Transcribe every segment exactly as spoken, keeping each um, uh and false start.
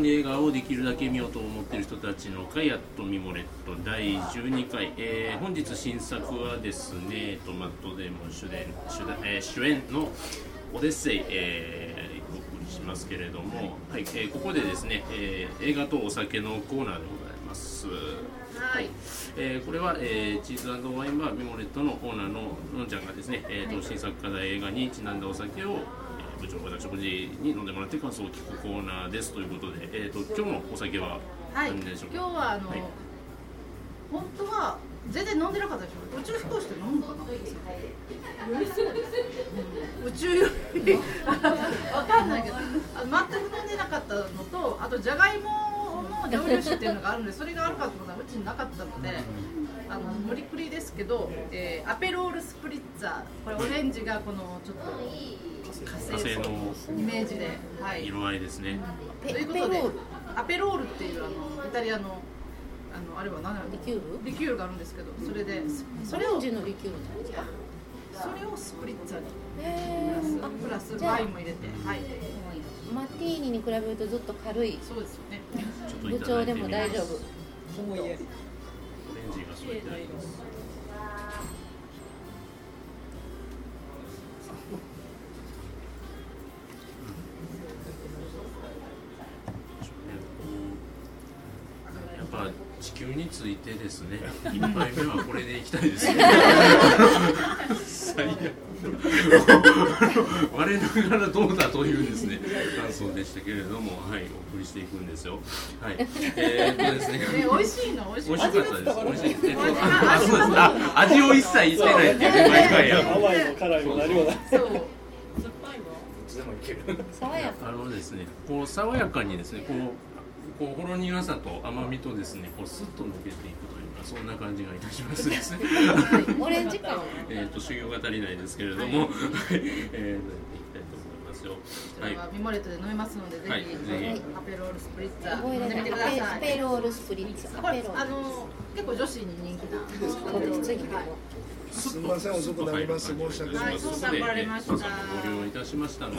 んで映画をできるだけ見ようと思っている人たちの会、やっとミモレットだいじゅうにかい、えー、本日新作はですねトマトデモン主演、えー、主演のオデッセイ、えー、お送りしますけれども、はいはい、えー、ここでですね、えー、映画とお酒のコーナーでございます。はい、えー、これは、えー、チーズ&ワインバーミモレットのオーナーののんちゃんがですね、えー、新作課題映画にちなんだお酒を部長が食事に飲んでもらって感想を聞くコーナーですということで、えー、と今日のお酒は何でしょうか。はい、今日はあの、はい、本当は全然飲んでなかったでしょ。宇宙飛行士って飲んだかな。宇宙よりわかんないけど、あ全く飲んでなかったのと、あとジャガイモの蒸留酒っていうのがあるので、それがあるかと思ったらうちになかったので、あの無理くりですけど、えー、アペロールスプリッツァ、これオレンジがこのちょっと火星のイメージで、はい、色合いですね。ということでアペロールっていうあのイタリアのあのあれは何だろう、リキュールリキュールがあるんですけど、それでそれをオレンジのリキュールですか。それをスプリッツァにプラスワインも入れて、はい、マティーニに比べるとずっと軽い。そうですよね。部長でも大丈夫。オレンジが添えてあります。地球についてですね、いっぱいめはこれでいきたいですね。最悪我ながらどうだというですね感想でしたけれども、はい、お送りしていくんですよ。はい、えーとですね、ね、美味しいの美味しい美味しかったです。美味しい、えっと、あ、そうです。あ、味を一切言ってないっていう毎回や。甘いも辛いも何もない。そう。酸っぱいも。どっちでもいける。爽やか。あのですね、こう爽やかにですね、こう。こうほろ苦さと甘みとですね、こうスッと抜けていくというか、そんな感じがいたしますですね。オレンジ感。えっと修行が足りないですけれども、はい、えー、いきたいと思いますよ。これはミモレットで飲めますので、はい、ぜひ、はい、アペロールスプリッツァ飲んでみてください。アペロールスプリッツァ。これあの結構女子に人気な。すみません、遅くなります。申し訳ないです。ご利用いたしましたので、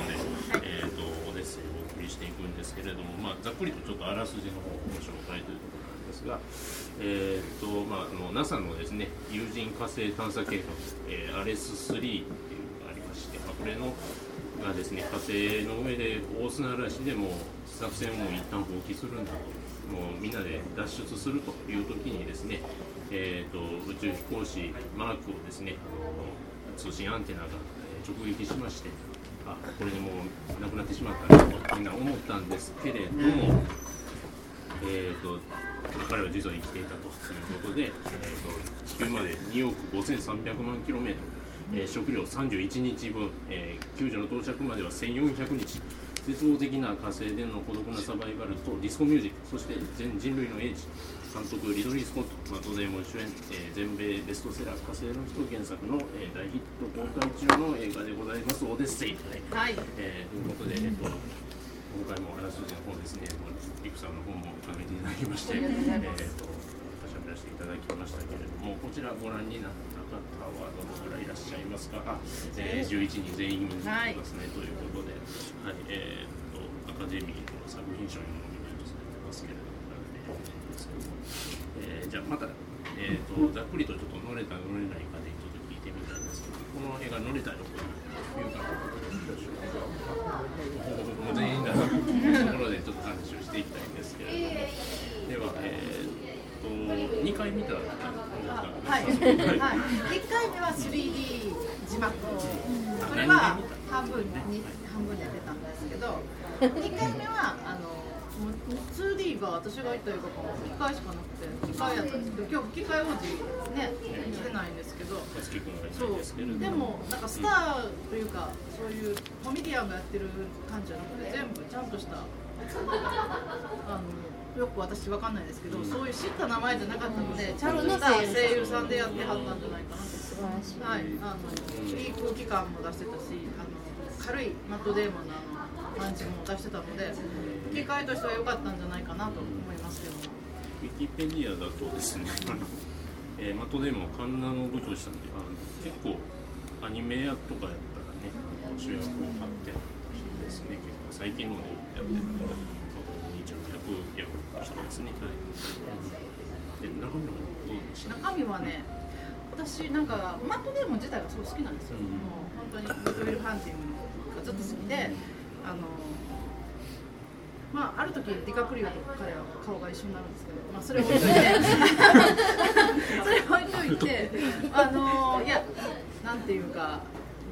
えっとオデッセイをお送りしていくんですけれども、まあ、ざっくりとちょっとあらすじの方をご紹介というところなんですが、えーとまあ、あの NASA のですね、有人火星探査計画、えー、アレススリーっていうのがありまして、まあ、これのがですね、火星の上で大砂嵐でも作戦を一旦放棄するんだと、もうみんなで脱出するという時にですね、えーと宇宙飛行士マークをですね、通信アンテナが直撃しまして、あ、これにもうなくなってしまったとみんな思ったんですけれども、えーと彼は実は生きていたということで、えー、と地球までにおくごせんさんびゃくまんキロメートル、えー、食料さんじゅういちにちぶん、えー、救助の到着まではせんよんひゃくにち、絶望的な火星での孤独なサバイバルとディスコミュージック、そして全人類の英知、監督リドリー・スコット、マット・デイモン主演、えー、全米ベストセラー火星の人原作の、えー、大ヒット公開中の映画でございますオデッセイ、はい、えー、ということで、えー、と今回もあらすじの方ですね、リクさんの方も書いていただきまして、えー、としゃべらせていただきましたけれども、こちらご覧になった方はどのくらいいらっしゃいますか。あ、えー、じゅういちにん全員見に行きますね、はい、ということで、はい、えー、とアカデミーの作品賞にもノミネートされてますけれども、えー、じゃあまた、えー、とざっくりとちょっと乗れた乗れないかでちょっと聞いてみたんですけど、この映画乗れたりというか、もう全員がところでちょっと話をしていきたいんですけれども、では、えー、とにかい見たら、ね、はい、はい、いっかいめは スリーディー 字幕、それは半分に半分でやってたんですけど、にかいめはあのツーディー が私が行った映画がいっかいしかなくて、にかいやったんですけど、今日吹き替え王子ね、来てないんですけど、そうでもなんかスターというか、そういうコメディアンがやってる感じじゃなくて、全部ちゃんとしたあのよく私わかんないですけど、そういう知った名前じゃなかったので、ちゃんとした声優さんでやってはったんじゃないかなって、はい、あのいい空気感も出してたし、あの軽いマットデーモンの感じも出してたので、吹き替えとしては良かったんじゃないかなと思いますけど、ウィキペディアだとですね、えー、マットデーモンはカンナの部長したんで、あの結構アニメやとかやったらね、主役を張ってたんですね、結構最近のやってたから、いちゃんの役やる人なんですね。はい、で中身の中身はね、私なんかマットデーモン自体がすごい好きなんですよ。うん、もう本当にミッドウェルハンティングがずっと好きで、あのまあある時ディカプリオと彼は顔が一緒になるんですけど、まあそれを置いといて、それを置いといて、あのいやなんていうか。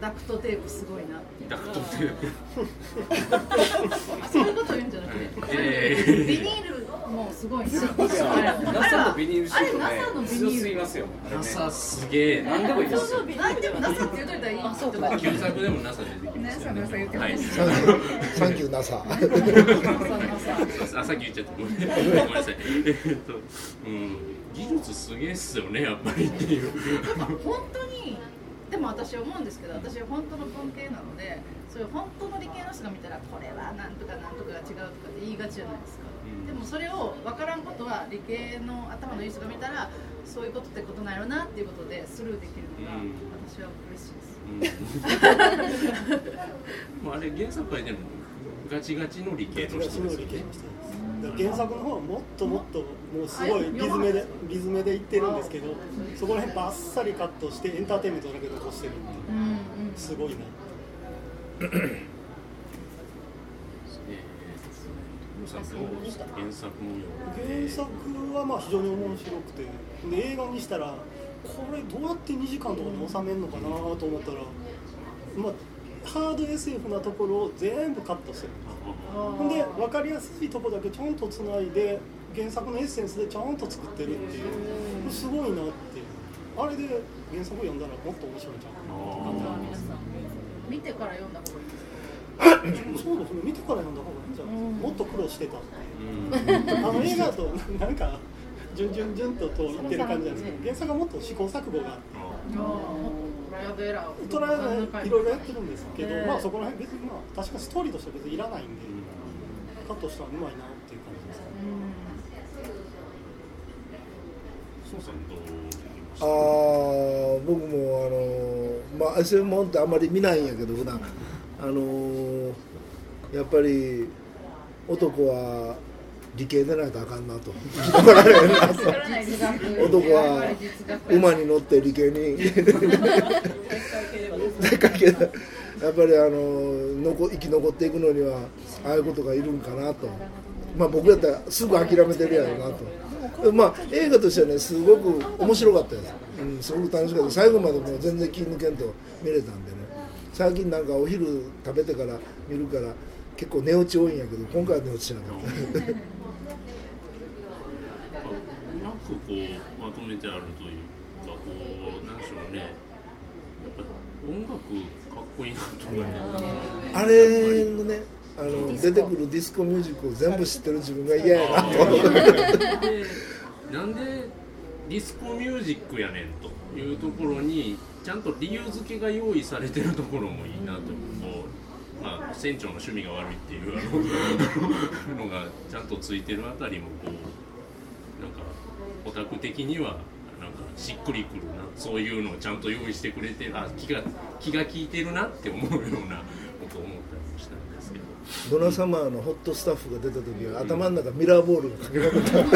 ダクトテープすごいなって。ダクトテープそういうこと言うんじゃなくて、えー、ビニールもすごいし、NASA のビニールシートね、あれ NASA のビニール強すぎますよ、ね、NASA すげえ、何でもいいですよ、何でも NASA って言うといたらいいあ、そうか旧作でも NASA 出てきますよね、NASA 言ってますよね、サンキュー NASA あ、さっき言っちゃったごめんなさい、えっと、うん、技術すげえっすよね、やっぱりっていう本当にでも私思うんですけど、私は本当の文系なので、そういう本当の理系の人が見たらこれはなんとかなんとかが違うとかって言いがちじゃないですか。でもそれを分からんことは理系の頭のいい人が見たらそういうことってことないよなっていうことでスルーできるのが私は嬉しいです。うん、もうあれ原作はでもガチガチの理系の人ですよね。原作の方はもっともっともうすごいリズムでリズムでいってるんですけど、そこら辺ばっさりカットしてエンターテインメントだけ残してるって、うんうん、すごいな。原作はまあ非常に面白くて、で映画にしたらこれどうやってにじかんとかに収めるのかなと思ったら、まあハード エスエフ なところを全部カットしてる。ほんで分かりやすいとこだけちゃんとつないで原作のエッセンスでちゃんと作ってるっていう、すごいなって。あれで原作を読んだらもっと面白いんじゃんかな。皆さん見てから読んだ方がいいですか？そうですね、見てから読んだ方がいいんじゃないですか。もっと苦労してたっていうあの映画となんか順々順とと言ってる感じなんですけど、原作がもっと試行錯誤があってトライアルいろいろやってるんですけど、まあそこら辺別にまあ確かストーリーとしては別にいらないんで、カットしたらうまいなっていう感じですね。そうさんどうですか？ああ、僕もあのまあ エスエフ もんってあんまり見ないんやけど普段あのやっぱり男は理系でないとあかんなと男は馬に乗って理系にやっぱりあの生き残っていくのにはああいうことがいるんかなと、まあ、僕だったらすぐ諦めてるやろうなと、まあ、映画としてはねすごく面白かったです、うん、すごく楽しかった。最後までもう全然気抜けんと見れたんでね。最近なんかお昼食べてから見るから結構寝落ち多いんやけど、今回は寝落ちしなかったこうまとめてあるというか、こうなんでしょうね、やっぱ音楽かっこいいなと思って、あれのね、あの出てくるディスコミュージックを全部知ってる自分が嫌やなと思ってなんでディスコミュージックやねんというところにちゃんと理由付けが用意されてるところもいいなと思う。まあ、船長の趣味が悪いっていうあののがちゃんとついてるあたりもこうなんかオタク的にはなんかしっくりくるな、そういうのをちゃんと用意してくれて、あ気が気が利いてるなって思うようなことを思ったりもしたんですけど、ドナサマーのホットスタッフが出た時は頭の中ミラーボールがかけられた、うん、こ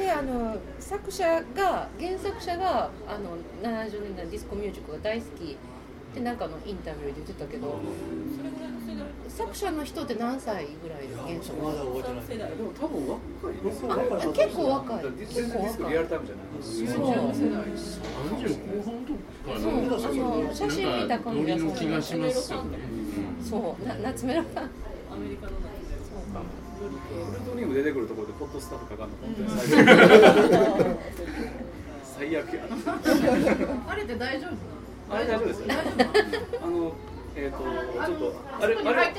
れあの作者が原作者があのななじゅうねんだいディスコミュージックが大好きってなんかのインタビューで言ってたけど、それぐらいの世代、作者の人って何歳ぐらいですか？原作まだ覚えてない。でも多分若い。結構若い。結構若い。リアルタイムじゃない。そう。さんじゅうごふんとか。そう。写真見た感じがそう。気がしますよね。そう。な夏目さん。アメリカの。そうか。ブルトニウム出てくるところでポッドスタッフかかんの本当に最悪や。あれって大丈夫？あれ大丈夫ですよね。あの、えっ、ー、と、ちょっと、あれ、あれ、あれ、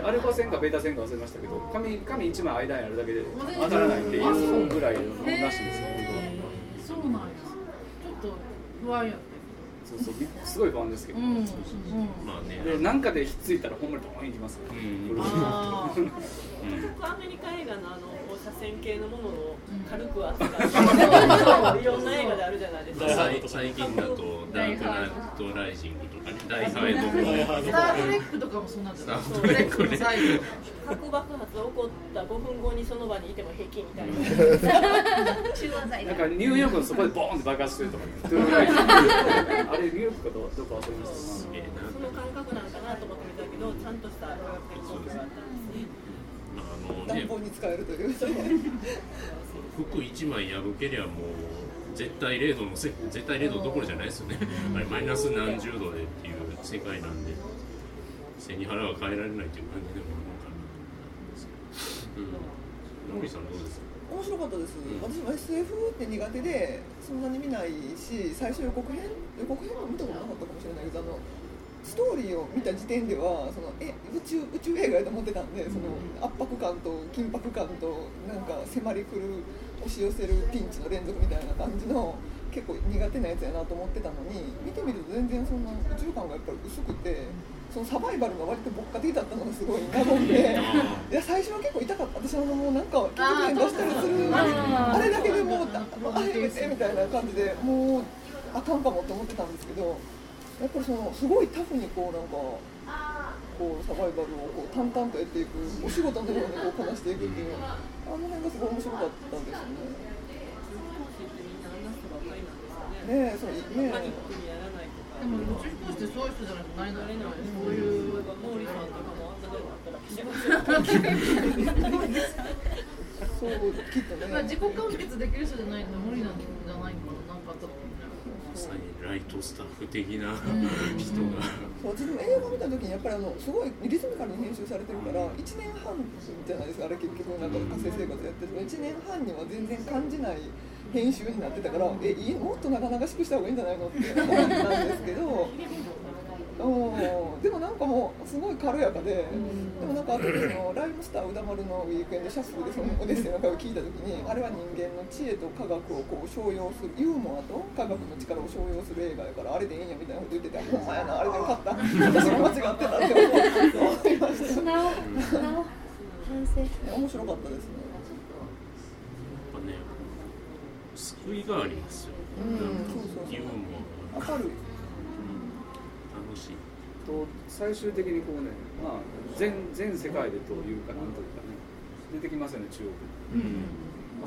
アルファ線かベータ線か忘れましたけど、紙、紙一枚間にあるだけで当たらないっていうぐらいのらしいですよ、本当は。そうなんです。ちょっと不安やって。そうそうすごい不安ですけど、うんうん、でなんかでひっついたらほんまにドーンいきますから、うんうん、あ結局アメリカ映画 の, あの放射線系のものを軽く扱ういろんな映画であるじゃないですか。最近だとダークナイトライジングとかね、だいさんいスタートレックとかもそうなんじゃないですか。スタートレックの最後核爆発が起こったごふんごにその場にいても平気みたいな中和剤だからニューヨークのそこでボーンって爆発するとかあれニューヨークかどうかわかりましたけど、その感覚なんかなと思ってみたけど、ちゃんとした根拠があったんですね。暖房に使えるという服いちまい破けりゃもう絶対れいどの絶対れいどどころじゃないですよねあれマイナス何十度でっていう世界なんで、背に腹は変えられないっていう感じでもあるのかなと思ったんですけど、ノリさんどうですか？面白かったです。私も エスエフ って苦手でそんなに見ないし、最初予告編予告編も見たことなかったかもしれないけど、あのストーリーを見た時点ではそのえ 宇宙、宇宙映画やと思ってたんで、その圧迫感と緊迫感となんか迫り来る押し寄せるピンチの連続みたいな感じの結構苦手なやつやなと思ってたのに、見てみると全然そんな宇宙感がやっぱり薄くて、そのサバイバルが割と牧歌的だったのがすごいなと思って、いや最初は結構痛かった。私はもうなんか結局連打したりする あ, あれだけでもうあれみたいな感じでもうあかんかもって思ってたんですけど、やっぱりそのすごいタフにこうなんかこうサバイバルをこう淡々とやっていく、お仕事のようにこうこなしていくっていう、あの辺がすごい面白かったんですよね。ねえ、そうですね。パニックにやらないとか。でも宇宙飛行士ってそういう人じゃなくて、何々ない。そういうモーリーさんとかもあったじゃなかったら。そうきっとね。自己完結できる人じゃないと無理なんじゃないかな。なんかと。まさにライトスタッフ的な人が。そう、私も映画見た時にやっぱりあのすごいリズミカルに編集されてるから、いちねんはんじゃないですか。あれ結局なんか火星生活やってる。いちねんはんには全然感じない。編集になってたから、えいいもっと長々しくした方がいいんじゃないのって思ったんですけどおでもなんかもうすごい軽やかで、でもなんか後でのライムスター宇多丸のウィークエンドシャッフルでそのオデッセイの回を聞いた時に、あれは人間の知恵と科学をこう商用する、ユーモアと科学の力を商用する映画やからあれでいいんやみたいなこと言ってて、ほんまやな、あれでよかった、私も間違ってたって思いました。素直、素直、反省。面白かったですね。救いがありますよ。うん、そうそう。ユーモアが明るい、うん、楽しいと最終的にこうね、まあ 全, 全世界でというかなんというかね出てきますよね、中国。うん、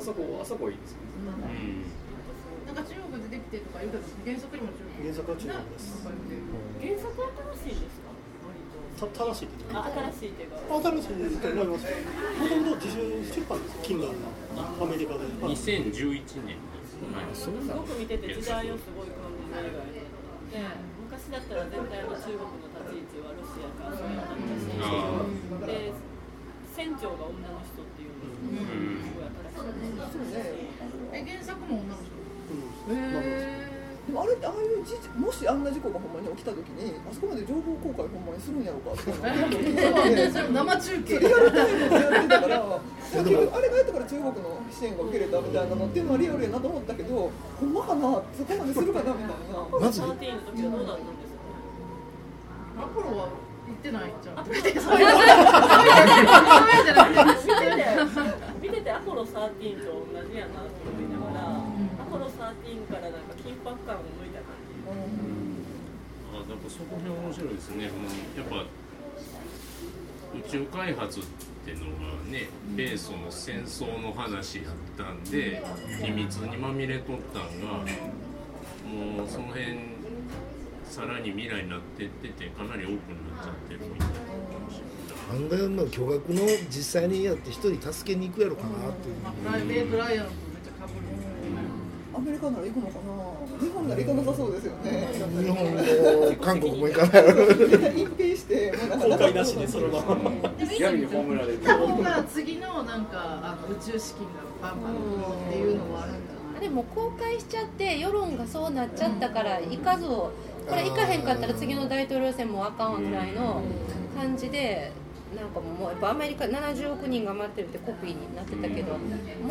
あそこあそこいいですよね。うん、なんか中国でできてるとか言うけど原作にも中国。原作は中国です。原作は新しいですか？た正しいっていうか新しいっていうか新しいと思います。もともと自主出版です、キンガーのアメリカでにせんじゅういちねんです、はい、すごく見てて時代をすごい感じないわけで、昔だったら絶対の中国の立ち位置はロシアかそういうのだったし、うん、で船長が女の人っていうのがすごい新しいです、うん、え原作も女の人、うん、へーでもあれってああいう事もしあんな事故がほんまに起きたときにあそこまで情報公開ほんまにするんやろうかって生中継リアルタイムでやってたから結局あれがやったから中国の支援が受けれたみたいなのっていうのはリアルやなと思ったけど、ほんまかな、そこまでするかなみたいな。マジで？じゅうさんの時はどうだったんですか？アポロは行ってないじゃん。見ててそういう見ててアポロサーティーンと同じやなと思いながら、アポロサーティーンからなんか緊迫感を抜いた感じ。うん、あ、なんかそこ辺面白いですね。やっぱ宇宙開発ってのがね、米ソの戦争の話やったんで秘密にまみれとったんが、もうその辺さらに未来になってっててかなりオープンになっちゃってるみたいな。案外の巨額の実際にやって一人助けに行くやろかなっていう。プライベートライアンとめっちゃ被る。アメリカなら行くのかな。日本なら行かなさそうですよね。日本も韓国も行かない。隠蔽して公開なしでそのまま。闇に葬られる。多分が次のなんかあの宇宙資金がバンバンっていうのもあるんだ。でも公開しちゃって世論がそうなっちゃったから行かずをこれ行かへんかったら次の大統領選もあかんわぐらいの感じで。なんかもうやっぱアメリカななじゅうおくにんが待ってるってコピーになってたけど、うん、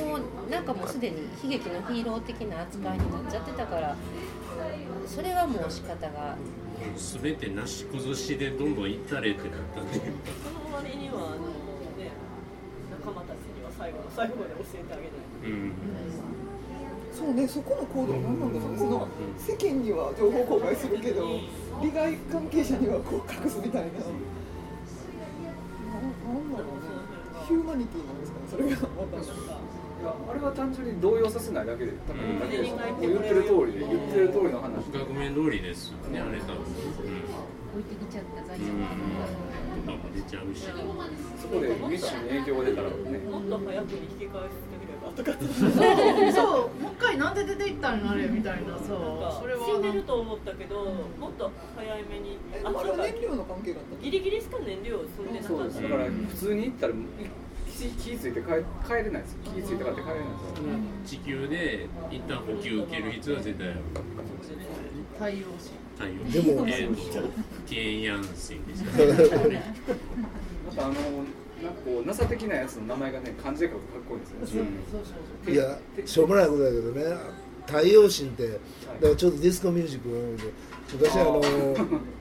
もうなんかもうすでに悲劇のヒーロー的な扱いになっちゃってたから、それはもう仕方が全てなし崩しでどんどんいったれってなったんで、その割にはあの、ね、仲間たちには最後の最後まで教えてあげたい、うんうん、そうね、そこの行動何なんですかね、その世間には情報公開するけど利害関係者にはこう隠すみたいな、何だろうね、ヒューマニティなんですかね、それが分かんない。いやあれは単純に動揺させないだけで、多分だけです、うん、言ってる通りで、言ってる通りの話、額面通りですよね、あれ多分、うん、置いてきちゃった財産とかも出ちゃうし、そこでミッションに影響が出たらね、もっと早くに引き返してくればとか、そう、そう、もう一回なんで出ていったんあれみたいな、そう、それは死んでると思ったけど、もっと早めに、あれは燃料の関係だった。ギリギリしか燃料を積んでなかった。だから普通に行ったら気付いて 帰, 帰れないです。気付いて帰れないです。地球で一旦補給受ける必要は絶対ある。太陽神。でも天安線でしたね。あのなんかこう ナサ 的なやつの名前がね、漢字で書くとかっこいいですよね。うん、いやしょうもないことだけどね。太陽神ってだからちょっとディスコミュージックなんで。昔あの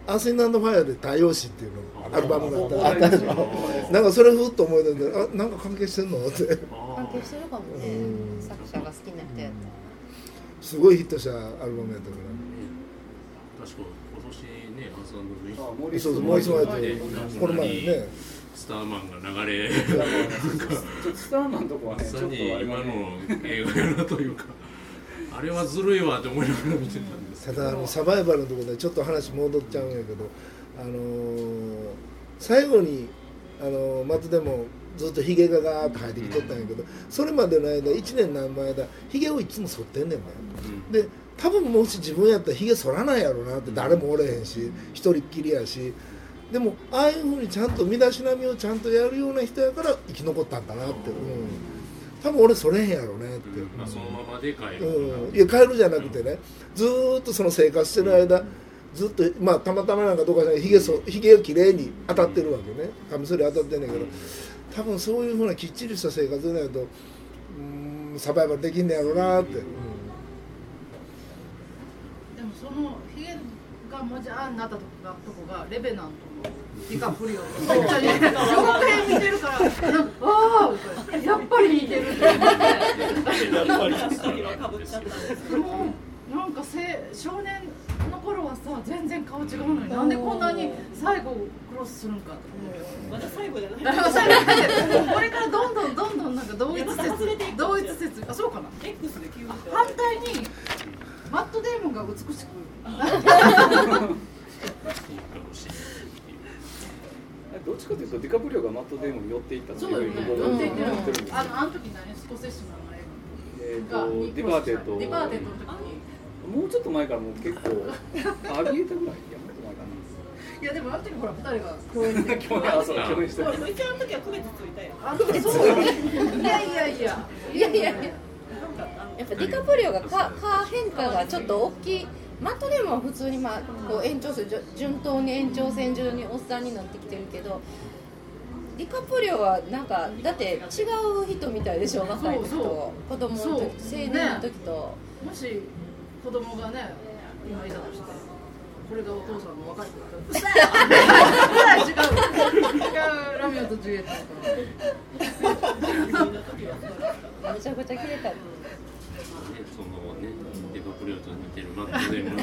アース・イン・アンド・ファイアで太陽神っていうのアルバムがあったでしょ。なんかそれをふっと思い出して、あ、なんか関係してんのって関係してるかもね、作者が好きな人やった。すごいヒットしたアルバムやったから、確か今年ね、アース・アンド・ファイア、モーリス・モーリス、この前ねスターマンが流れスターマンとこはね、ちょっと今の映画やなというか、あれはずるいわって思いながら見てたんですけど、ただあのサバイバルのところでちょっと話戻っちゃうんやけど、あのー、最後に、あのー、マットでもずっとヒゲがガーッと生えてきとったんやけど、それまでの間いちねん何の間ヒゲをいつも剃ってんねんもん。で多分もし自分やったらヒゲ剃らないやろなって、誰もおれへんし一人っきりやし、でもああいうふうにちゃんと身だしなみをちゃんとやるような人やから生き残ったんだなって、うん、多分俺それへんやろねって、うん、まあ、そのままで帰る、うん、いや帰るじゃなくてね、ずーっとその生活してる間、うん、ずっとまあたまたまなんかどうかじゃない、ひげそひげをきれいに当たってるわけね、カミソリ当たってんねんけど、多分そういうふうなきっちりした生活でないと、うーん、サバイバルできんねやろなって、うん、でもそのひげがもじゃーになったとこがレベナントのピカプリオとめっちゃ似てるから、横編見てるからああやっぱり似てるってやっぱりなんか少年の頃はさ全然顔違うのに、なんでこんなに最後クロスするんかって、まだ最後じゃないこれからどんどんどんどんなんか同一説同一説あそうかな X で急に反対にマット・デイモンが美しくどっちかというとディカプリオがマット・デイモンに寄っていったっていうところで、あの時何スコセッシュの名前がディバーテッド、ディバーテッドの時にもうちょっと前からもう結構アビエタぐらい、いやもっと前かな、いやでもあの時ほらふたりが共演して共演してる、一応あの時は区別ついたよ、あの時そうよね、いやいやいやいやいやいや、やっぱディカプリオがか変化がちょっと大きい。マットでも普通にまあこう延長線順当に延長線上におっさんになってきてるけど、ディカプリオはなんかだって違う人みたいでしょ、若い時と子供の時と青年の時と、ね、もし子供がね今いたとして、これがお父さんの若い子だったら違う違うラミオとジュエットだからめちゃくちゃキレた。そのね、ディカプリオと似てるマット・デイモンマ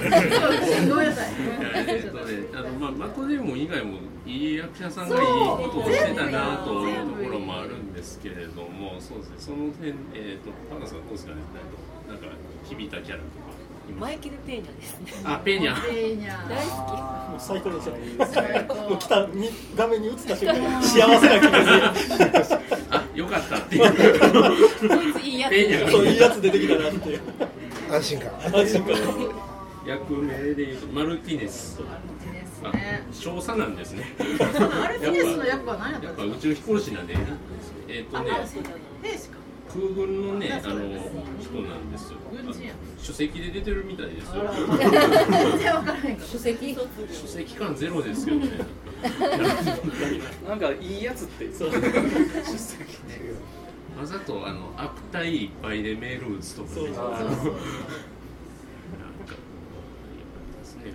ット・デイモン以外もいい役者さんがいいことをしてたなというところもあるんですけれども、そうですね、その辺、えーと、パナさんどうですかね、なんか響いたキャラとか。マイケル・ペーニャですね。あ、ペーニャ。ペーニャ大好き。もう最高でした。もう来たに画面に映った瞬間、幸せな気がする。あ、よかったっていう。こいついいやつ。ペーニャそういいやつ出てきたなっていう。安心感。安心感。役名でいうとマルティネス。あ、少佐なんですね。マルティネスの役は何やった？やっぱ宇宙飛行士なんで。えっとね。兵士か。空軍のね、あの人なんですよ。書籍で出てるみたいですよ。全然わからへんか書籍書籍感ゼロですけどねなんかいいやつってそう書籍ねわざとあの悪態いっぱいでメール打つとか、ね、そうそうそうそう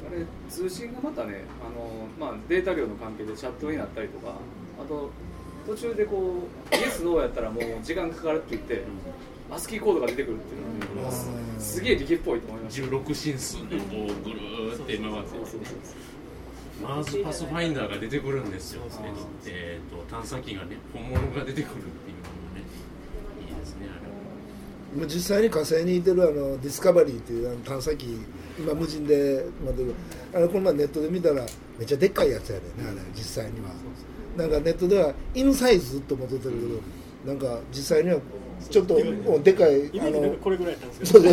あれ通信がまたねあの、まあ、データ量の関係でシャットになったりとかあと途中でこうイエスノーやったらもう時間かかるって言って、うん、アスキーコードが出てくるっていうのは、うん、すげえ理系っぽいと思いました。じゅうろく進数でこうぐるーって回ってマーズパスファインダーが出てくるんですよ、ねえー、と探査機がね本物が出てくるっていうのもねいいですね。あれ実際に火星にいてるあのディスカバリーっていうあの探査機今無人で待ってるあのこの前ネットで見たらめっちゃでっかいやつやでねあれ実際にはなんかネットではインサイズと戻ってるけどなんか実際にはちょっとでかいあのこれぐらいなんですけど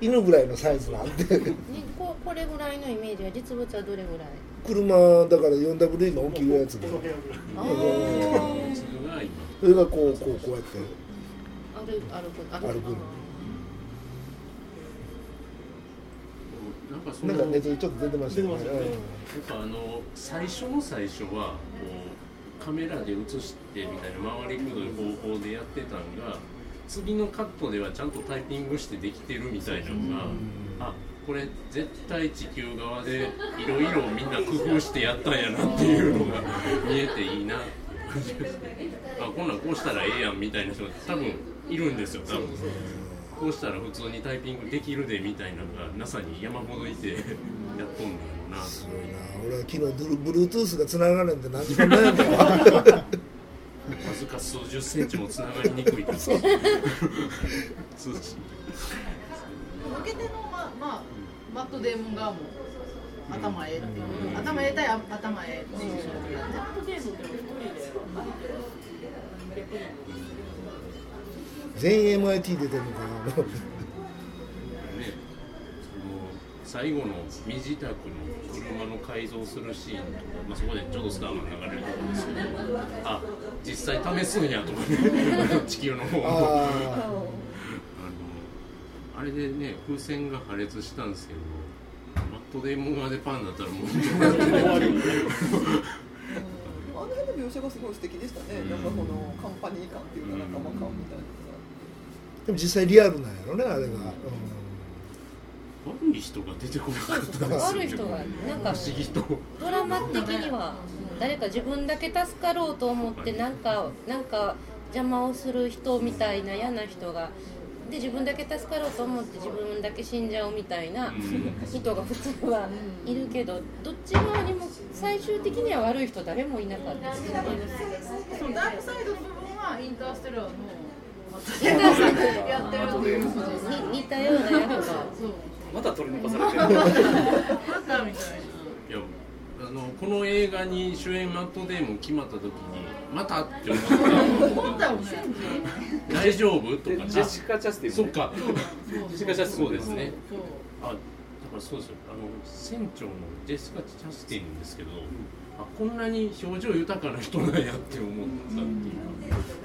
犬ぐらいのサイズなんでこれぐらいのイメージは実物はどれぐらい車だから よんダブリュー の大きいやつでそれがこうこうこうやって歩く歩くなんかねちょっと出てましたね。やっぱあの最初の最初はこうカメラで写してみたいな回りくどい方法でやってたのが次のカットではちゃんとタイピングしてできてるみたいなのがあこれ絶対地球側でいろいろみんな工夫してやったんやなっていうのが見えていいなあこんなんこうしたらええやんみたいな人が多分いるんですよ。多分こうしたら普通にタイピングできるでみたいなのが NASA に山ほどいてやっとんねんな。すごいな。俺は昨日 Bluetooth が繋がらんって何時間ないんだよ。わずか数十センチも繋がりにくいです。受け手のまあまあマットデーモンがもう頭ええ、うん、頭ええ対頭ええ。マットデーモンって一人で。全 エムアイティー 出てるのかな、ね、その最後の身支度の車の改造するシーンとか、まあ、そこでちょっとスターマン流れると思うんですけどあ、実際試すんやとかね地球の方も あ, あ, のあれでね、風船が破裂したんですけどマットデイモン側でパンだったらもう終わりあの辺の描写がすごい素敵でしたね、うん、なんかこのカンパニー感っていうか仲間感みたいな。でも実際リアルなんやろね、あれが、うん、悪い人が出てこなかったんですよね。悪い人が、なんかドラマ的には誰か自分だけ助かろうと思ってなんか、なんか邪魔をする人みたいな嫌な人がで、自分だけ助かろうと思って自分だけ死んじゃうみたいな人が普通はいるけどどっち側にも最終的には悪い人誰もいなかったですね。そのダークサイドの部分はインターステラーのやってるという似たようなやつがまた取り残されてるいやあのこの映画に主演マットデイモン決まった時にまたって思った大丈夫とかジェシカ・チャスティン、ね、そうかジェシカ・チャスティンそうですね。あだからそうですよあの船長のジェシカ・チャスティンですけどあこんなに表情豊かな人なんやって思ったっていう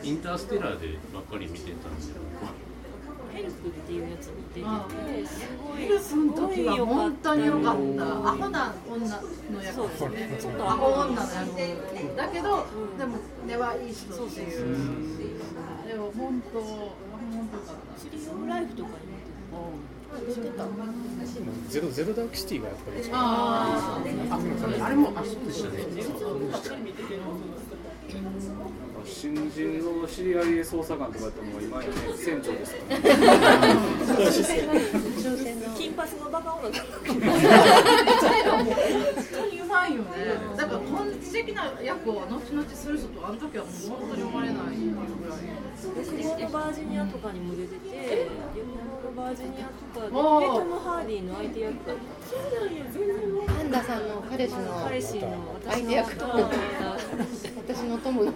インターステラーでばっかり見てたんですよ。ヘルプっていうやつ見てて、まあ、すごいヘルプの時は本当に良かったアホな女の役ですね。ちょっとアホ女の役だけど、うん、でも根はいい人っていう、うん、でも本当本当だったシリーズライフとかに出てたゼロゼロダークシティがやっぱり一番あああれもあそうでしたね。新人の知り合い捜査官とかやったのは今や船長ですから金髪のバカ女だった本当にうまいよね。だから本質的な役を後々する人とあの時はもう本当に生まれないぐらいレモンドバージニアとかにも出ててレモンドバージニアとかでトム・ハーディの相手役だったパンダさんの彼氏の相手役私のトムの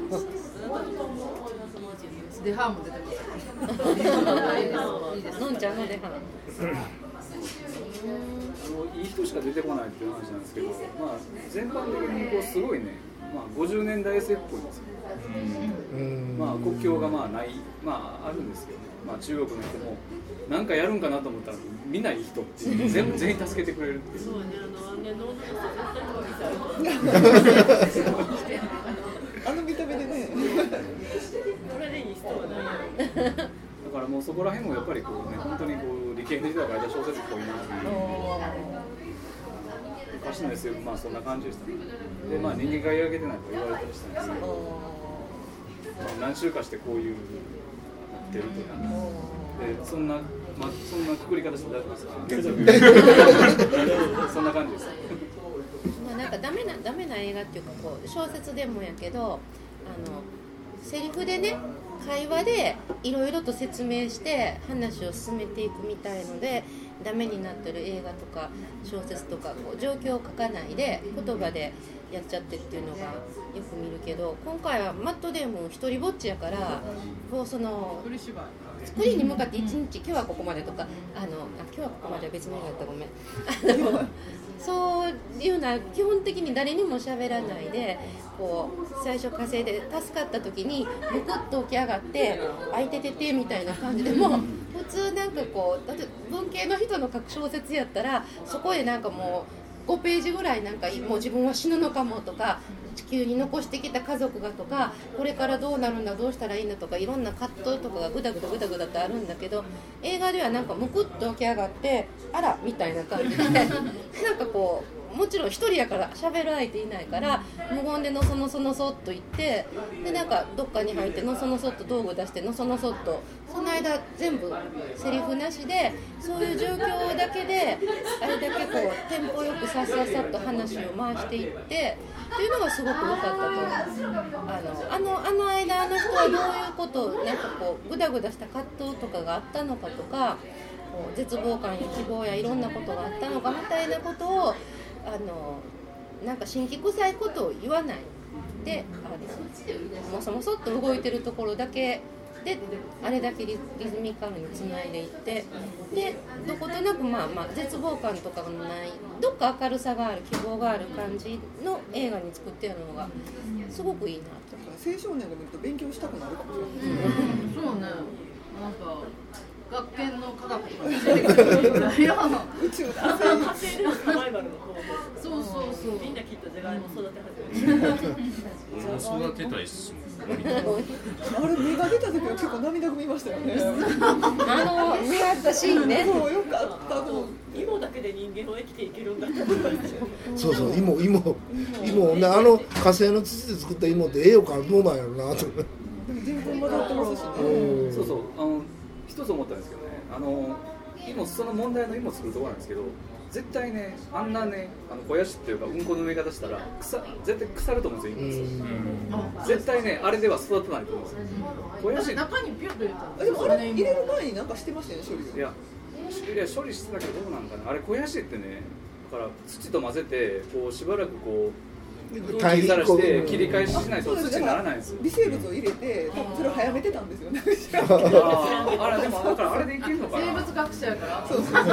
デハーも出てますのんちゃんのデハーいい人しか出てこないっていう話なんですけど、まあ、全般的にこうすごいね、まあ、ごじゅうねんだい エスエフ っぽいんですよ、まあ、国境がまあない、まあ、あるんですけどね、まあ、中国の人もなんかやるんかなと思ったらみんないい人っていう全部全員助けてくれるっていう。そうね、あのね、あの見た目でねこれでいい人はないよ。だからもうそこら辺もやっぱりこうね、本当にこう理系の人が書いた小説っぽいなっていうおかしいんですよ。まあそんな感じでしたね。で、まあ人間がやり上げてないと言われたりしたんですけど、まあ、何週かしてこういうなってるとか、でそんな、まあ、そんなくくり方して大丈夫ですか？そんな感じです。まあなんかダメなダメな映画っていうか、こう小説でもやけど、あのセリフでね、会話でいろいろと説明して話を進めていくみたいので、ダメになってる映画とか小説とか、こう状況を書かないで言葉でやっちゃってっていうのがよく見るけど、今回はマット・デイモン一人ぼっちやから、こうその作りに向かって一日、今日はここまでとか、あのあ今日はここまでは別にだったごめんそういうのは基本的に誰にも喋らないで、こう最初火星で助かった時にブクッと起き上がってあいてててみたいな感じでも普通なんかこう、だって文系の人の書く小説やったらそこでなんかもうごページぐらいなんかもう自分は死ぬのかもとか、地球に残してきた家族がとか、これからどうなるんだどうしたらいいんだとか、いろんな葛藤とかがぐだぐだぐだぐだってあるんだけど、映画ではなんかむくっと起き上がってあらみたいな感じでなんかこう、もちろん一人やから喋る相手いないから無言でのそのそのそっと行って、でなんかどっかに入ってのそのそっと道具出してのそのそっと、その間全部セリフなしで、そういう状況だけであれだけこうテンポよくさっさっさっと話を回していってっていうのがすごく良かったと思います。あの、あの、あの間あの人はどういうことをなんかこうグダグダした葛藤とかがあったのかとか、こう絶望感や希望やいろんなことがあったのかみたいなことを、あのなんか神器臭いことを言わないで、あのもそもそっと動いてるところだけであれだけリズミカルにつないでいって、でどことなく、まあまあ絶望感とかもない、どっか明るさがある希望がある感じの映画に作ってるのがすごくいいなと。青少年が見ると勉強したくなるかもしれない、うん、そうね、なんか学研の科学とかいや宇宙だ火星でのサバイバルの方法、そうそうそう、みんな切ったジャガイモ育て始める育てたいっすもんあれ芽が出た時は結構涙ぐみましたよねあの芽あったシーンね、そうよかったもう芋だけで人間を生きていけるんだってそうそう、芋芋芋ね、あの火星の土で作った芋って栄養価あるもんなんやろなと全然混ざってますしね。そうそう、あの一つ思ったんですけどね、あの今その問題の今作るところなんですけど、絶対ね、あんなね、あの肥やしっていうかうんこの埋め方したら腐絶対腐ると思うんですよ、うん、絶対ね、あれでは育たないと思うんですよ、うん、肥やし中にピュッと入れたんですよ。でもあれ入れる前に何かしてましたよね、処理を。いや、処理してたけどどうなんかな、あれ肥やしってね、だから土と混ぜてこうしばらくこう切り返して切り返ししないと土にならないんですよ。微生物を入れて、多分それを早めてたんですよね。ああ、でもだからあれでいけるのかな。生物学者やから。そうそうそう。生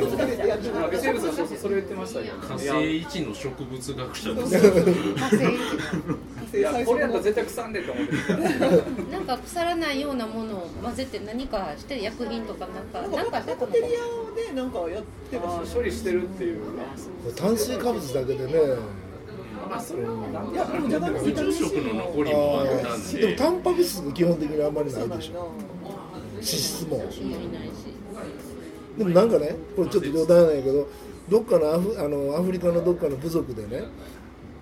物学者やから。微生物はそうそう、それ言ってましたよ。火星一の植物学者です。いや、これやったら絶対腐んでると思ってる。なんか腐らないようなものを混ぜて何かして薬品とかなんかなんかバクテリアでなんかやってました。処理してるっていう。炭水化物だけでね。あ、それはなんだろう、宇宙食の残りもあったんで、でもタンパク質が基本的にあんまりないでしょ、脂質も。でもなんかね、これちょっと冗談ないけど、どっかのアフ、あのアフリカのどっかの部族でね、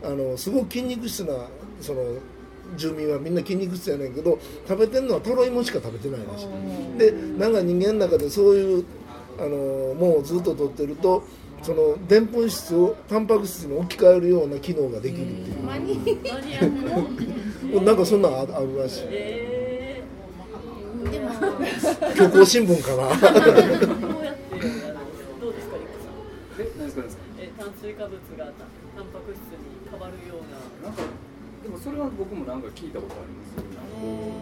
あのすごく筋肉質なその住民はみんな筋肉質やねんけど、食べてるのはトロイモしか食べてないらしい。で、なんか人間の中でそういうあのもうずっと取ってると、そのでんぷん質をタンパク質に置き換えるような機能ができるっていうなんかそんなのあるらしい、えー、でも虚構新聞かなどうですか、リクさん。え、何ですか、え、炭水化物がタンパク質に変わるような、なんかでもそれは僕もなんか聞いたことあります。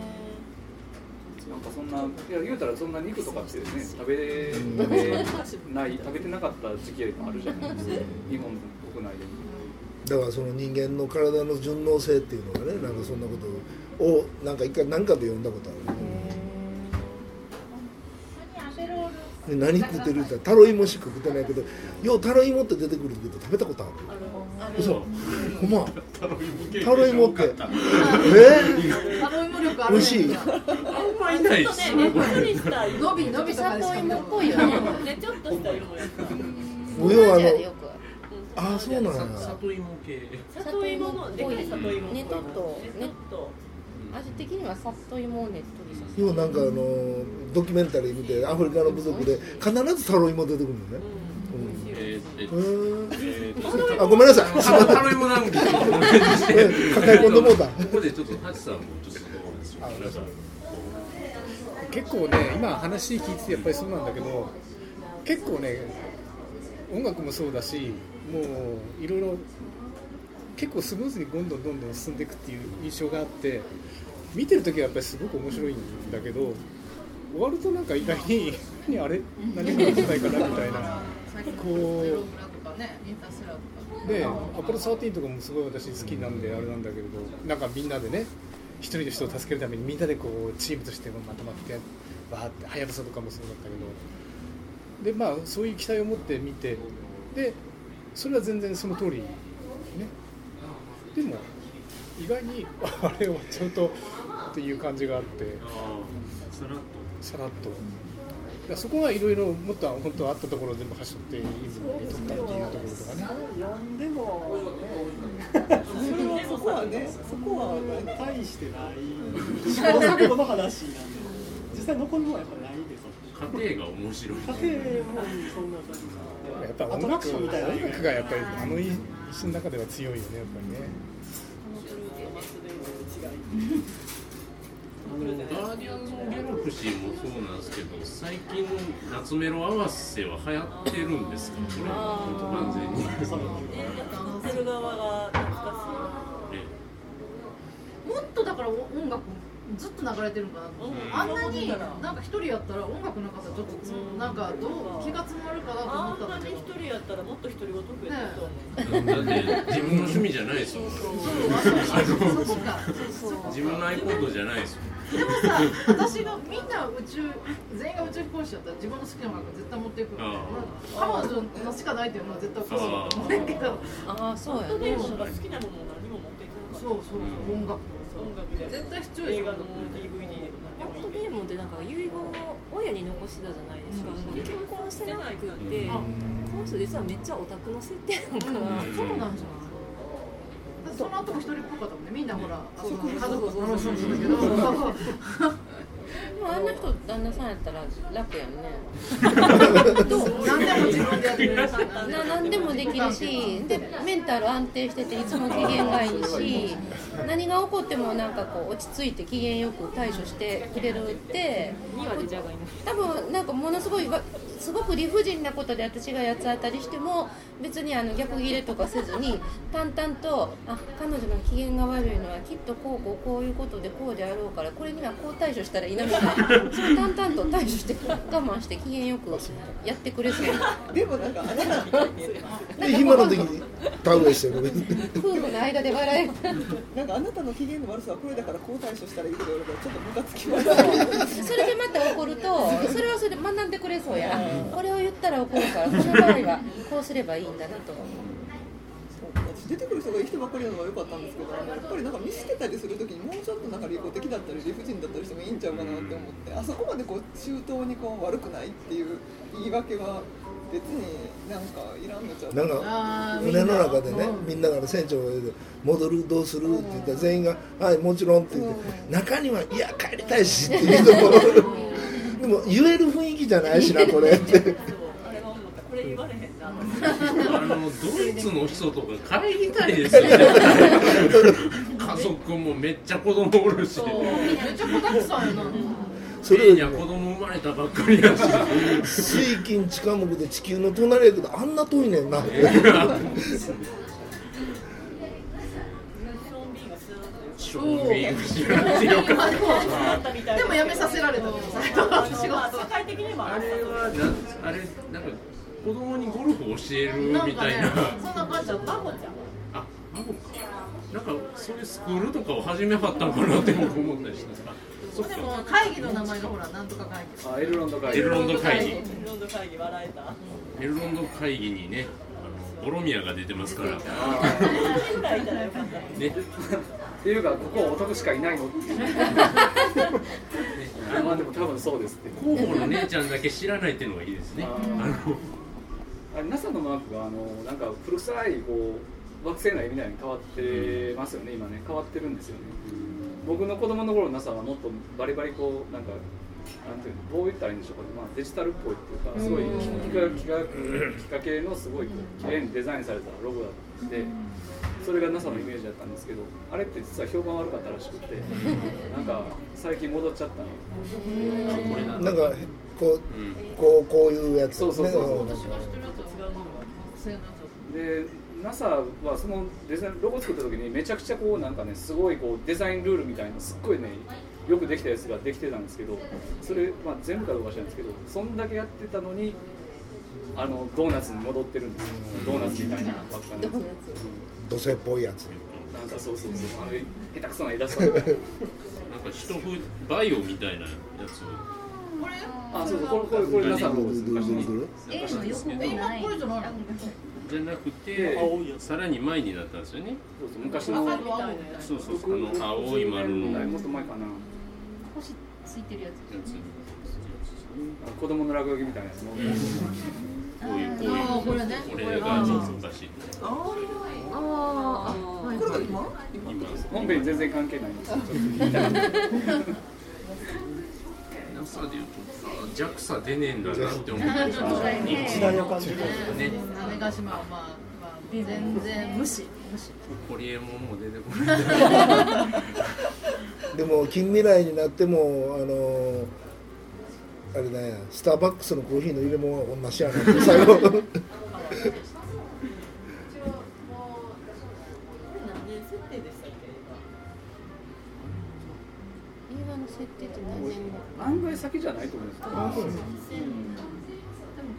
なんかそんな、いや言うたらそんな肉とかってね、食べれない、食べてなかった時期もあるじゃないですか、日本国内で。だからその人間の体の順応性っていうのがね、なんかそんなことをなんか一回何かで読んだことある。で何食ってるって言ったらタロイモしか食ってないけど、ようタロイモって出てくるけど食べたことある？ある。そう。ほんま。タロイモって。え？タロイモ力あるね。美味しい。あんまいないです。ちょっとね、ねっとりした伸び伸びした里芋っぽいよね。ちょっとした芋やから。もう要はあの。ああ、そうなんだ。里芋系。里芋のでかい里芋。ネトとネト。味的にはさっと芋をねっとりさせて、要はなんかあのドキュメンタリー見てアフリカの部族で必ずタロイモ出てくるのね。あ、ごめんなさい。タロイモなんで抱え込んでもうた。ここでちょっとハチさんもちょっとこうですよ。結構ね、今話聞いててやっぱりそうなんだけど、結構ね、音楽もそうだし、もういろいろ結構スムーズにどんどんどんどん進んでいくっていう印象があって、見てるときはやっぱりすごく面白いんだけど、終わるとなんか意外に何あれ何が起きないかなみたいな、こうでアポロじゅうさんとかもすごい私好きなんであれなんだけど、なんかみんなでね、一人の人を助けるためにみんなでこうチームとしてまとまってバーってはやぶさとかもそうだったけど、でまあそういう期待を持って見て、でそれは全然その通りね。でも意外にあれ終わっちゃうとっていう感じがあって、さらっとさらっと、うん、だそこはいろいろもっと本当はあったところを全部走っていずにとったっていうところとかね。読んでもそれはそこはね、そこは大してない試行錯誤の話なんで、実際残るものはやっぱないです。過程が面白い。過程もそんな感じがやっぱ音楽がやっぱりあの石の中では強いよね、やっぱりね。ガーディアンズ・オブ・ギャラクシーもそうなんですけど、最近の夏メロ合わせは流行ってるんですか？これ完全に。乗せる側が懐かしい。もっとだから音楽ずっと流れてるんかな、うん、あんなになんか一人やったら音楽なかったらちょっとなんかどう気が詰まるかなと思ったんだ。あんなに一人やったらもっと一人ごとくやったと思う、ね、だって自分の趣味じゃないですよ。自分のアイコントじゃないですよ。でもさ、私がみんな宇宙全員が宇宙飛行士だったら自分の好きな音楽絶対持っていくので、彼女のしかないっていうのは絶対おかしいと思うけど、ああそうやね。本当に好きなものを何も持っていくのか。そうそう、音楽絶対必要ですよ。映画の ディーブイディー でホットゲームってなんか遺言を親に残してたじゃないですか、うん、結婚してなくて、うん、この人実はめっちゃオタクの設定なのかな、うん、そうなんじゃない。その後も一人っぽかったもんね、みんなほら、うん、その家族を楽しんだけどあんな人旦那さんやったら楽やんね。どう？何でも自分でやってくれるさ、何でもできるし、でメンタル安定してていつも機嫌がいいし、何が起こってもなんかこう落ち着いて機嫌よく対処してくれるって、多分なんかものすごいすごく理不尽なことで私が八つ当たりしても別にあの逆ギレとかせずに淡々と、あ、彼女の機嫌が悪いのはきっとこうこうこういうことでこうであろうからこれにはこう対処したらいいなみたいな。淡々と対処して我慢して機嫌よくやってくれそう。でもなんかあれなみたいな。今の時に倒れしてる。夫婦の間で笑える。なんかあなたの機嫌の悪さはこれだからこう対処したらいいけど、ちょっとムカつきます。それでまた怒ると、それはそれで学んでくれそうや。これを言ったら怒るから、この場合はこうすればいいんだなと。出てくる人が生きてばっかりなのは良かったんですけど、やっぱりなんか見捨てたりするときにもうちょっとなんか利己的だったり理不尽だったりしてもいいんちゃうかなって思って、あそこまでこう中東にこう悪くないっていう言い訳は別になんかいらんのちゃうかな。なんか船の中でね、みんなから船長が言うて戻るどうするって言ったら全員がはいもちろんって言って、中にはいや帰りたいしっていう人もでも言える雰囲気じゃないしなこれって言われへんな。あのドイツの人とか帰りたいですよね。家族もめっちゃ子供おるし、めっちゃ子たくさんやな。それには子供生まれたばっかりやし、水金地下木で地球の隣やけどあんな遠いねんな。ショービーが知らなくてよかったみたいな。でもやめさせられたけどさ、社会的にもあれはあれなんか。子供にゴルフ教えるみたいな、そんな感じだった。マコちゃん、あ、マコか。なんかそういうスクールとかを始めはったんかなって僕思ったりした。でも会議の名前がほらなんとか会議、あエルロンド会議、エルロンド会議、エルロンド会議笑えた。エルロンド会議にね、あのボロミアが出てますから。ね。っていうかここは男しかいないのっていう。ね、あまあでも多分そうですって。候補の姉ちゃんだけ知らないっていうのがいいですね。あ, あ, あれ NASA のマークがあのなんか古臭いこう惑星内みたいに変わってますよね、うん、今ね変わってるんですよね。僕の子供の頃の NASA はもっとバリバリこうなんかなんていうのどう言ったらいいんでしょうか、まあ、デジタルっぽいっていうかすごい幾何学のすごい綺麗にデザインされたロゴだったんで、それが NASA のイメージだったんですけど、あれって実は評判悪かったらしくてなんか最近戻っちゃったの。なんかこうこうこういうやつ、そうそうそうそう。でNASA はそのデザインロゴ作った時にめちゃくちゃこうなんかねすごいこうデザインルールみたいなすっごいねよくできたやつができてたんですけど、それまあ全部かどうか知らないんですけど、そんだけやってたのにあのドーナツに戻ってるんですよ。ドーナツみたいなばっかりのやつ、土星っぽいやつ、なんかそうそうそう、あの下手くそなイラストなんか一風バイオみたいなやつを。これあ、そうそう、これこれこれ皆さんの昔に昔なんですけど、今これじゃないじゃなくてさらに前になったんですよね。そうそう昔のそうそうそう、あの青い丸のもっと前かな、星ついてるやつ、やつ子供の落書きみたいなやつも、こういうこういうこれね、これが昔いああこれが今今本編全然関係ないんですよ。NASA で言うと ジャクサ 出ねえんだなって思ってましたね。時代を感じるね。種子島はまあ、まあ、全然無視無視。ホリエモンも出てこない。でも近未来になってもあのあれだよ、スターバックスのコーヒーの入れ物は同じやな。最後。案外先じゃないと思うんですけど、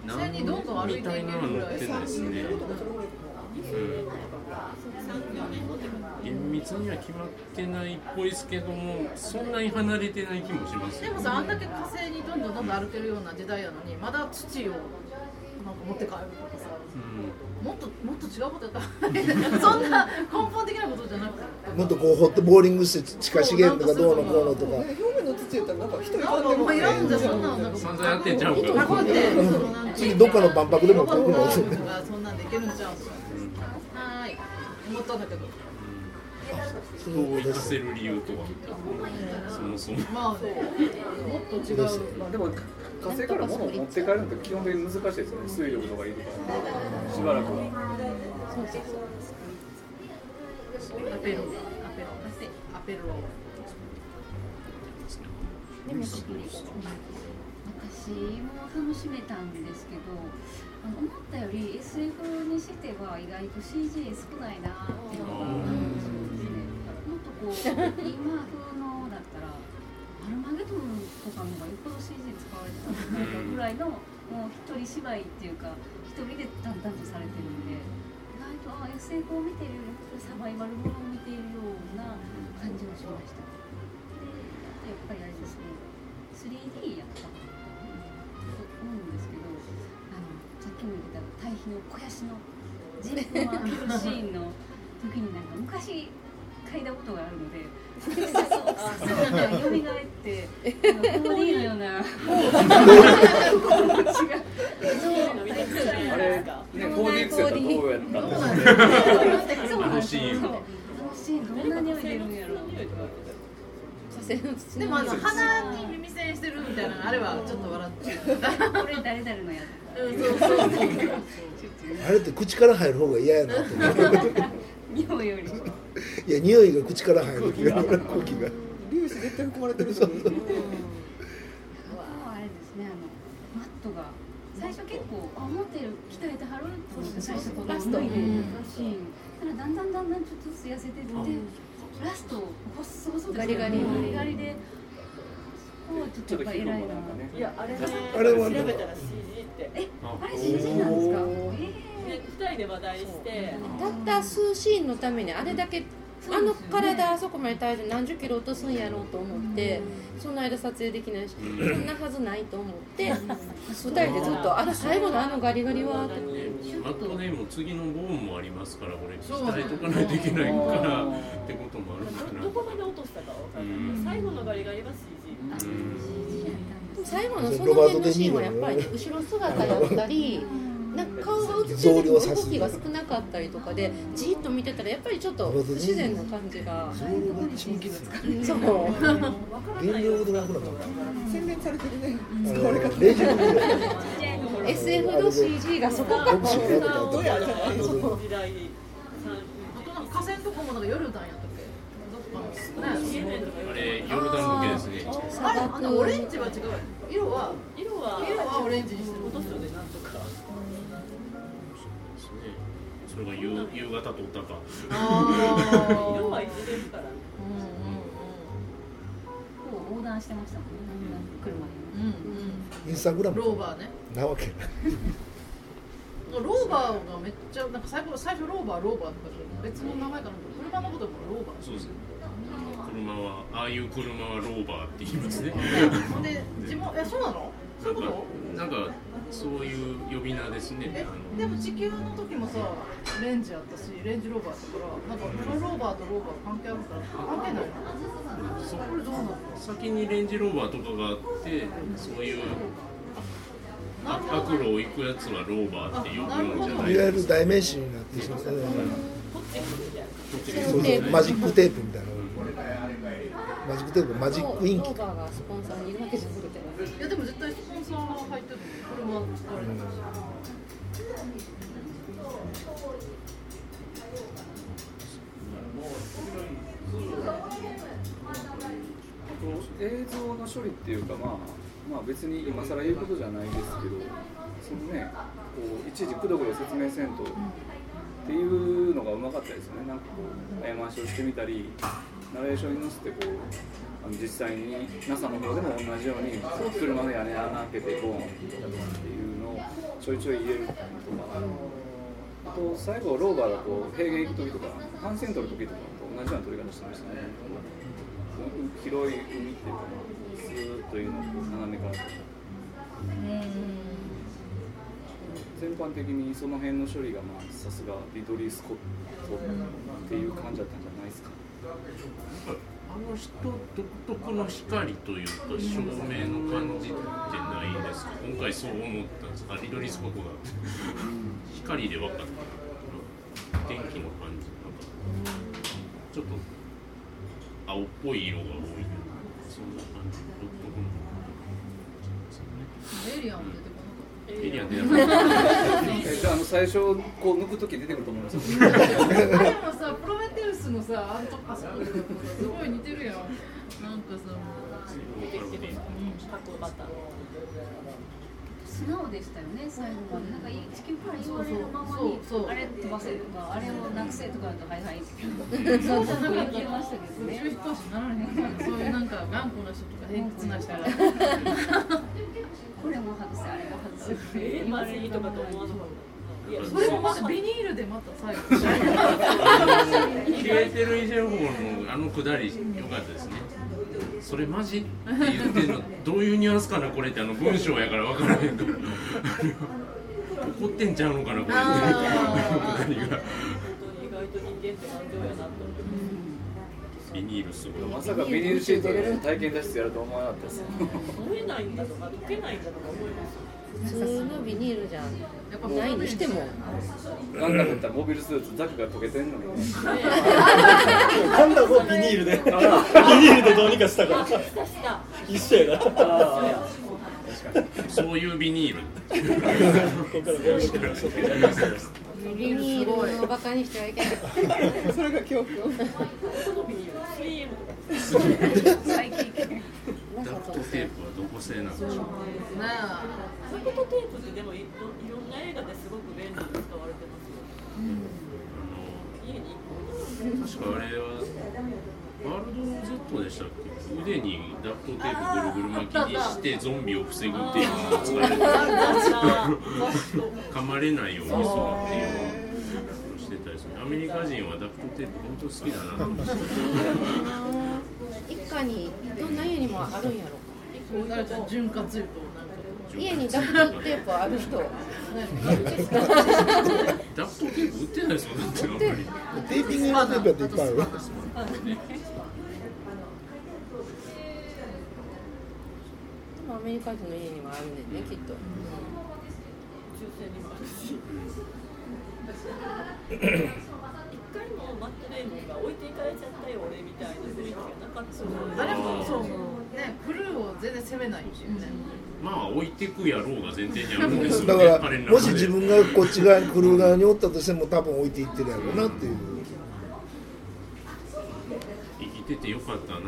実際にどんどん歩いていけるぐらいですね。厳密には決まってないっぽいですけども、そんなに離れてない気もします。でもさ、あんだけ火星にどんどんどんどん歩けるような時代やのに、まだ土をなんか持って帰るとかさ、もっともっと違うことやった。そんな根本的なことじゃなくて、もっとこうホットボーリングして地下資源とかどうのこうのとか。土ったらなんか一人なんかもういらんじゃん、そんなの散々やってんちゃうか。こうって次どっかの万博でもこうのそんなんでいけるんちゃう。はい。思ったんだけど。人を行かせる理由とはそもそも。まあそう。もっと違う。まあでも火星から物を持って帰るのって基本的に難しいですよね。水力とかいるからしばらくは。そうそうそう。アペロアペロ。でも私も楽しめたんですけど、思ったより エスエフ にしては意外と シージー 少ないなっていうのが、もっとこう今風のだったらアルマゲドンとかの方がよっぽど シージー 使われてたんじゃないかぐらいの、もう一人芝居っていうか一人で淡々とされてるんで、意外とあ エスエフ を見てるよりサバイバルものを見ているような感じをしました。やっぱりあれですね、スリーディー やったと思うんですけど、あのさっきも言った堆肥の肥やしの人工を浴びるシーンの時になんか昔嗅いだことがあるので、テキサスオクサスが蘇って、フォーディー のようなあれ、フォーディーエックス やったらどうやったんですか。あのシーン、どんな匂い出るんやろう。でもあの鼻に耳栓してるみたいなあれはちょっと笑ってこれ誰々のやつ、うん、そうそうそうあれって口から入る方が嫌やなと思って匂いよりいや匂いが口から入る時が空気が粒子絶対含まれてるそうそうそう、うん、あれですね、あのマットが最初結構あ持ってる鍛えてはると思って最初この思いでだからだんだんだんだんちょっとずつ痩せてってラスト細々ガリガリガリガリで、ちょっと偉いな。いやあれは調べたら シージー って。え、あれ シージー なんですか。ええ。二人で話題して。たった数シーンのためにあれだけあの体あそこまで体重何十キロ落とすんやろうと思って、うん、その間撮影できないし、うん、そんなはずないと思ってふたりでずっとあの最後のあのガリガリはって、あとねもう次のごふんもありますからこれ伝えとかないといけないからってこともあるから ど, どこまで落としたか分からない、うん、最後のガリガリは シージー、うん、最後のその辺のシーンはやっぱり、ね、後ろ姿やったりなんか顔が映ってる動きが少なかったりとかでじっと見てたらやっぱりちょっと不自然な感じが神経が使ってるそう原料で楽だから洗練されてるね使われ方 エスエフ の シージー がそこかもしれないどうやらじゃないその時代にあと河川とかもなんかヨルダンやったっけあれヨルダン向けですねあれあのオレンジは違う色は色はオレンジにして落とすよねなんとかそれが 夕, 夕方とったかあ色は一緒ですから、うんうん、横断してましたもんね、うん、車に、うんうん、インスタグラムローバーねなわけローバーがめっちゃなんか 最, 最初ローバーローバーとか別の名前かな車のこともローバーそうですね車はああいう車はローバーって言いますねで自分えそうなのそういうことなんかそういう呼び名ですね。でも地球の時もさ、レンジやったし、レンジローバーだから、なんかプロローバーとローバー関係あるから関係ないの。そこでどうなの？先にレンジローバーとかがあって、そういう悪路を行くやつはローバーって呼ぶんじゃないですか。いわゆる代名詞になってしまったね。マジックテープみたいな。マジックテープ、マジックインキ。ローバーがスポンサーにいるわけじゃなくて。いやでも絶対スポンサーが入ってるこれもあれだし、うん、映像の処理っていうか、まあ、まあ別に今更言うことじゃないですけどそのね、こういちいちくどくど説明せんとっていうのがうまかったですよね。なんかこう早回しをしてみたりナレーションに乗せてこう実際に NASA の方でも同じように車の屋根穴開けてボーンっていうのをちょいちょい入れるとか、あと最後ローバーだと平原行く時とか反線取る時とかと同じような取り方してましたね。広い海っていうかスーッというのを斜めから全般的にその辺の処理がまあさすがリドリー・スコットっていう感じだったんじゃないですか。あの人独特の光というか照明の感じってないですか。今回そう思ったんですか。リドリー・スコットが光で分かった天気の感じなんかちょっと青っぽい色が多いようなそんな感じ独特の感じですね。エイリアン出てこなかった。エイリアン出てこなかった。最初こう抜くとき出てくると思います。あれもさプロメテウスのさあのとこさすごい似てるやん。なんかさ出てきてるよね。かっこよかった。素直でしたよね最後まで。なんかチキンパラ言われるままにあれ飛ばせとかあれをなくせとかだとはいはい。そうじゃなく言ってましたけどね。宇宙飛行士になられへんからそういうなんか頑固な人とか偏屈な人が。これも外せあれも外せ。えー、まずいとかと思わず。いやそれもまたビニールでまた最後消えてる以上のあのくだり良かったですね。それマジって言ってるのどういうニュアンスかなこれってあの文章やから分からへんから怒ってんちゃうのかなこれってあのくだりが意外と人間って感情やなとビニールすごいまさかビニールシートで体験脱出やると思わなかったです。飲めないんだとか溶けないんだとか思いますよ。普通のビニールじゃんやっぱないにしてもなんだかったらモビルスーツザクが溶けてんのになんだもうビニールでビニールでどうにかしたから一緒やからそういうビニールビニールをバカにしてはいけないそれが恐怖最近ダクトテープはどこ製なんでしょうね。ダクトテープってでも い, いろんな映画ですごく便利に使われてますよ、うん、あの確かあれはワールド Z でしたっけ。腕にダクトテープぐるぐる巻きにしてゾンビを防ぐっていうのが使われてる噛まれないようにするっていうのをしてたりする。メリカ人はダクトテープ本当好きだな一家にどんな家にもあるんやろ。潤滑油と家にダクトテープある人ダクトテープ売ってないですもん。だってやっぱりテーピングのテープっていっぱいあるわ。アメリカ人の家にもあるんでね、きっと。抽選にもあるし。一回もマットレーモンが置いていかれちゃったよ俺みたいな雰囲気がなかった。誰もそうね、クルーを全然責めないんですよね。まあ置いてくやろうが前提にあるんですよね。だからもし自分がこっち側にクルー側におったとしても多分置いていってるやろうなっていう。生きててよかったなと。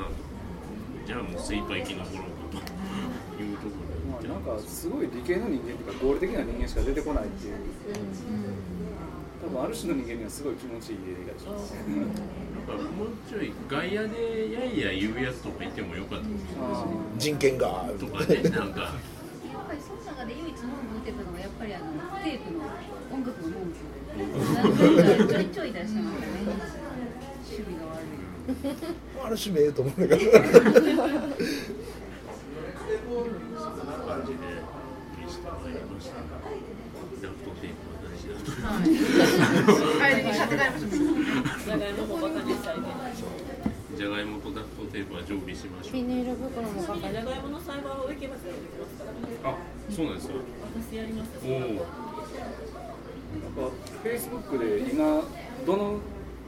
じゃあもう精一杯生き残ろうかと。なんかすごい理系の人間とか合理的な人間しか出てこないっていう、多分ある種の人間にはすごい気持ちいい映画でしょ。なんかもうちょい外野でやいや言うやつとかいてもよかったと思うんですよ、ね、人権がとかね、なんかやっぱりその中で唯一文句を打てたのがやっぱりあのテープの音楽の文句ちょいちょい出してますよね。趣味が悪いあれ趣味ええと思うんだけどそんな感じで見せてもらいました。ダクトテープは大事だと。帰りに買って帰りましょう。じゃがいももバカにしたいね。じゃがいもとダクトテープは常備しましょう。ビニール袋もバカ。じゃがいもの栽培をできますよ。あ、そうなんですか。私やりました。おお。なんかフェイスブックで今どの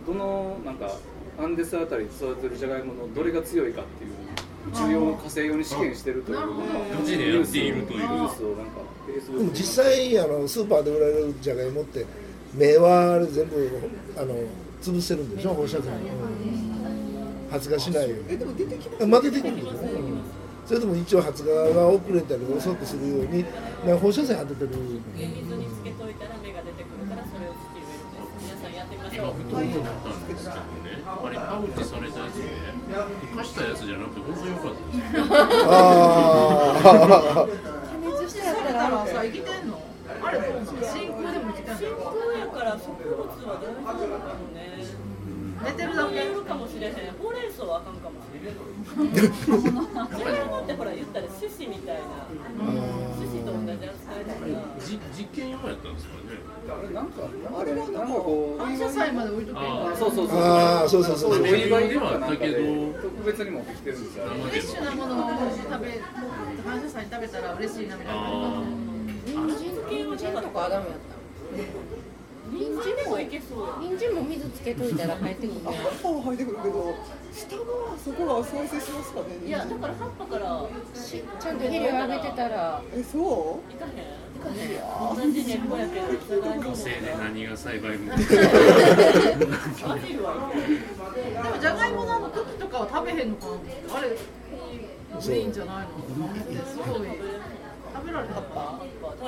どのなんかアンデスあたり育てるじゃがいものどれが強いかっていう。重要な火星用に試験してるというか、ガチでやっているという。でも実際あのスーパーで売られるジャガイモって芽はあれ全部あの潰してるんでしょ、放射線。発芽しないように。えでも出てきます。まあ出てくるんですね。それでも一応発芽が遅れたり遅くするように放射線当ててる。水につけといたら芽が出てくるからそれを土植える。皆さんやってみましょう。今不動だったんですけどね。あれパウチされたやつで、生かしたやつじゃなくて本当に良かったですね。ああ。加熱してやったらさ、生きてんの？あれ真空でも生きてんの？真空やから植物はどういうことなのね。寝てるだけいるかもしれへん。ほうれん草はあかんかもしれへん。それなんてほら言ったら種子みたいな。種子と同じ扱いだから。実験用やったんですかね。あれなんかあれなんかこう反射材まで置いとける。そうそうそう。ああそうそうそう。お祝いではあったけど特別に持ってきてるんですよ。フレッシュなものを食べ反射材に食べたら嬉しいなみたいな。人参とかアダメやった。人参もいけそう。人参も水つけといたら生えてくる。葉っぱは生えてくるけど、下はそこは再生しますかね。いやだから葉っぱからちゃんと肥料あげてたら。えそう？いかへん。いかへん。同じねこうやって。女性で何が栽培も。あるわ。でもジャガイモの茎とかは食べへんのかな。あれグリーンじゃないの？そう。食べられた葉っぱ、大根の葉っぱは食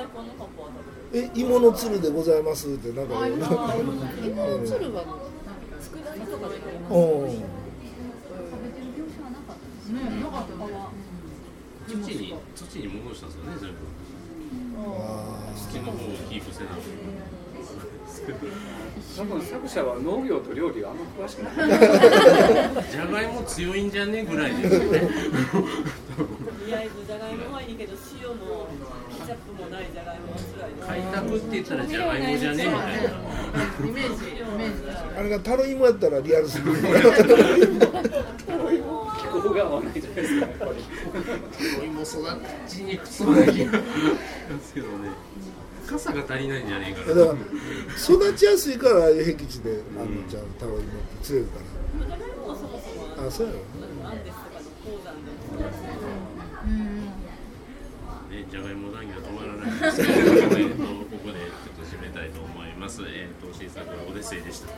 べる。え、芋のつるでございますってなんか。芋のつるはつくだ煮とかで食べます。食べてる業者はなかったですね。なかったわ。土に土に戻したんですよね全部。土の方をキープせな。多分作者は農業と料理があんま詳しくない。じゃがいも強いんじゃねぐらいですよね。とりあえずじゃがいもはいいけど塩もケチャップもないじゃがいもは辛いな。開拓って言ったらじゃがいもじゃねみたいなイメージ。イメージだ。あれがタロイモやったらリアルすぎる。タロイモ気候が合わないじゃないですかやっぱり。タロイモ育ちにくそうな気がしますけどね。深さが足りないんじゃねえかな。だから育ちやすいからああいう僻地であのじゃタロイモって強いから。じゃがいもはそもそもあそうやろ。なんですか鉱山で。じゃがいも談義は止まらないですけど、えー、とここでちょっと締めたいと思います。えーと、新作はオデッセイでした。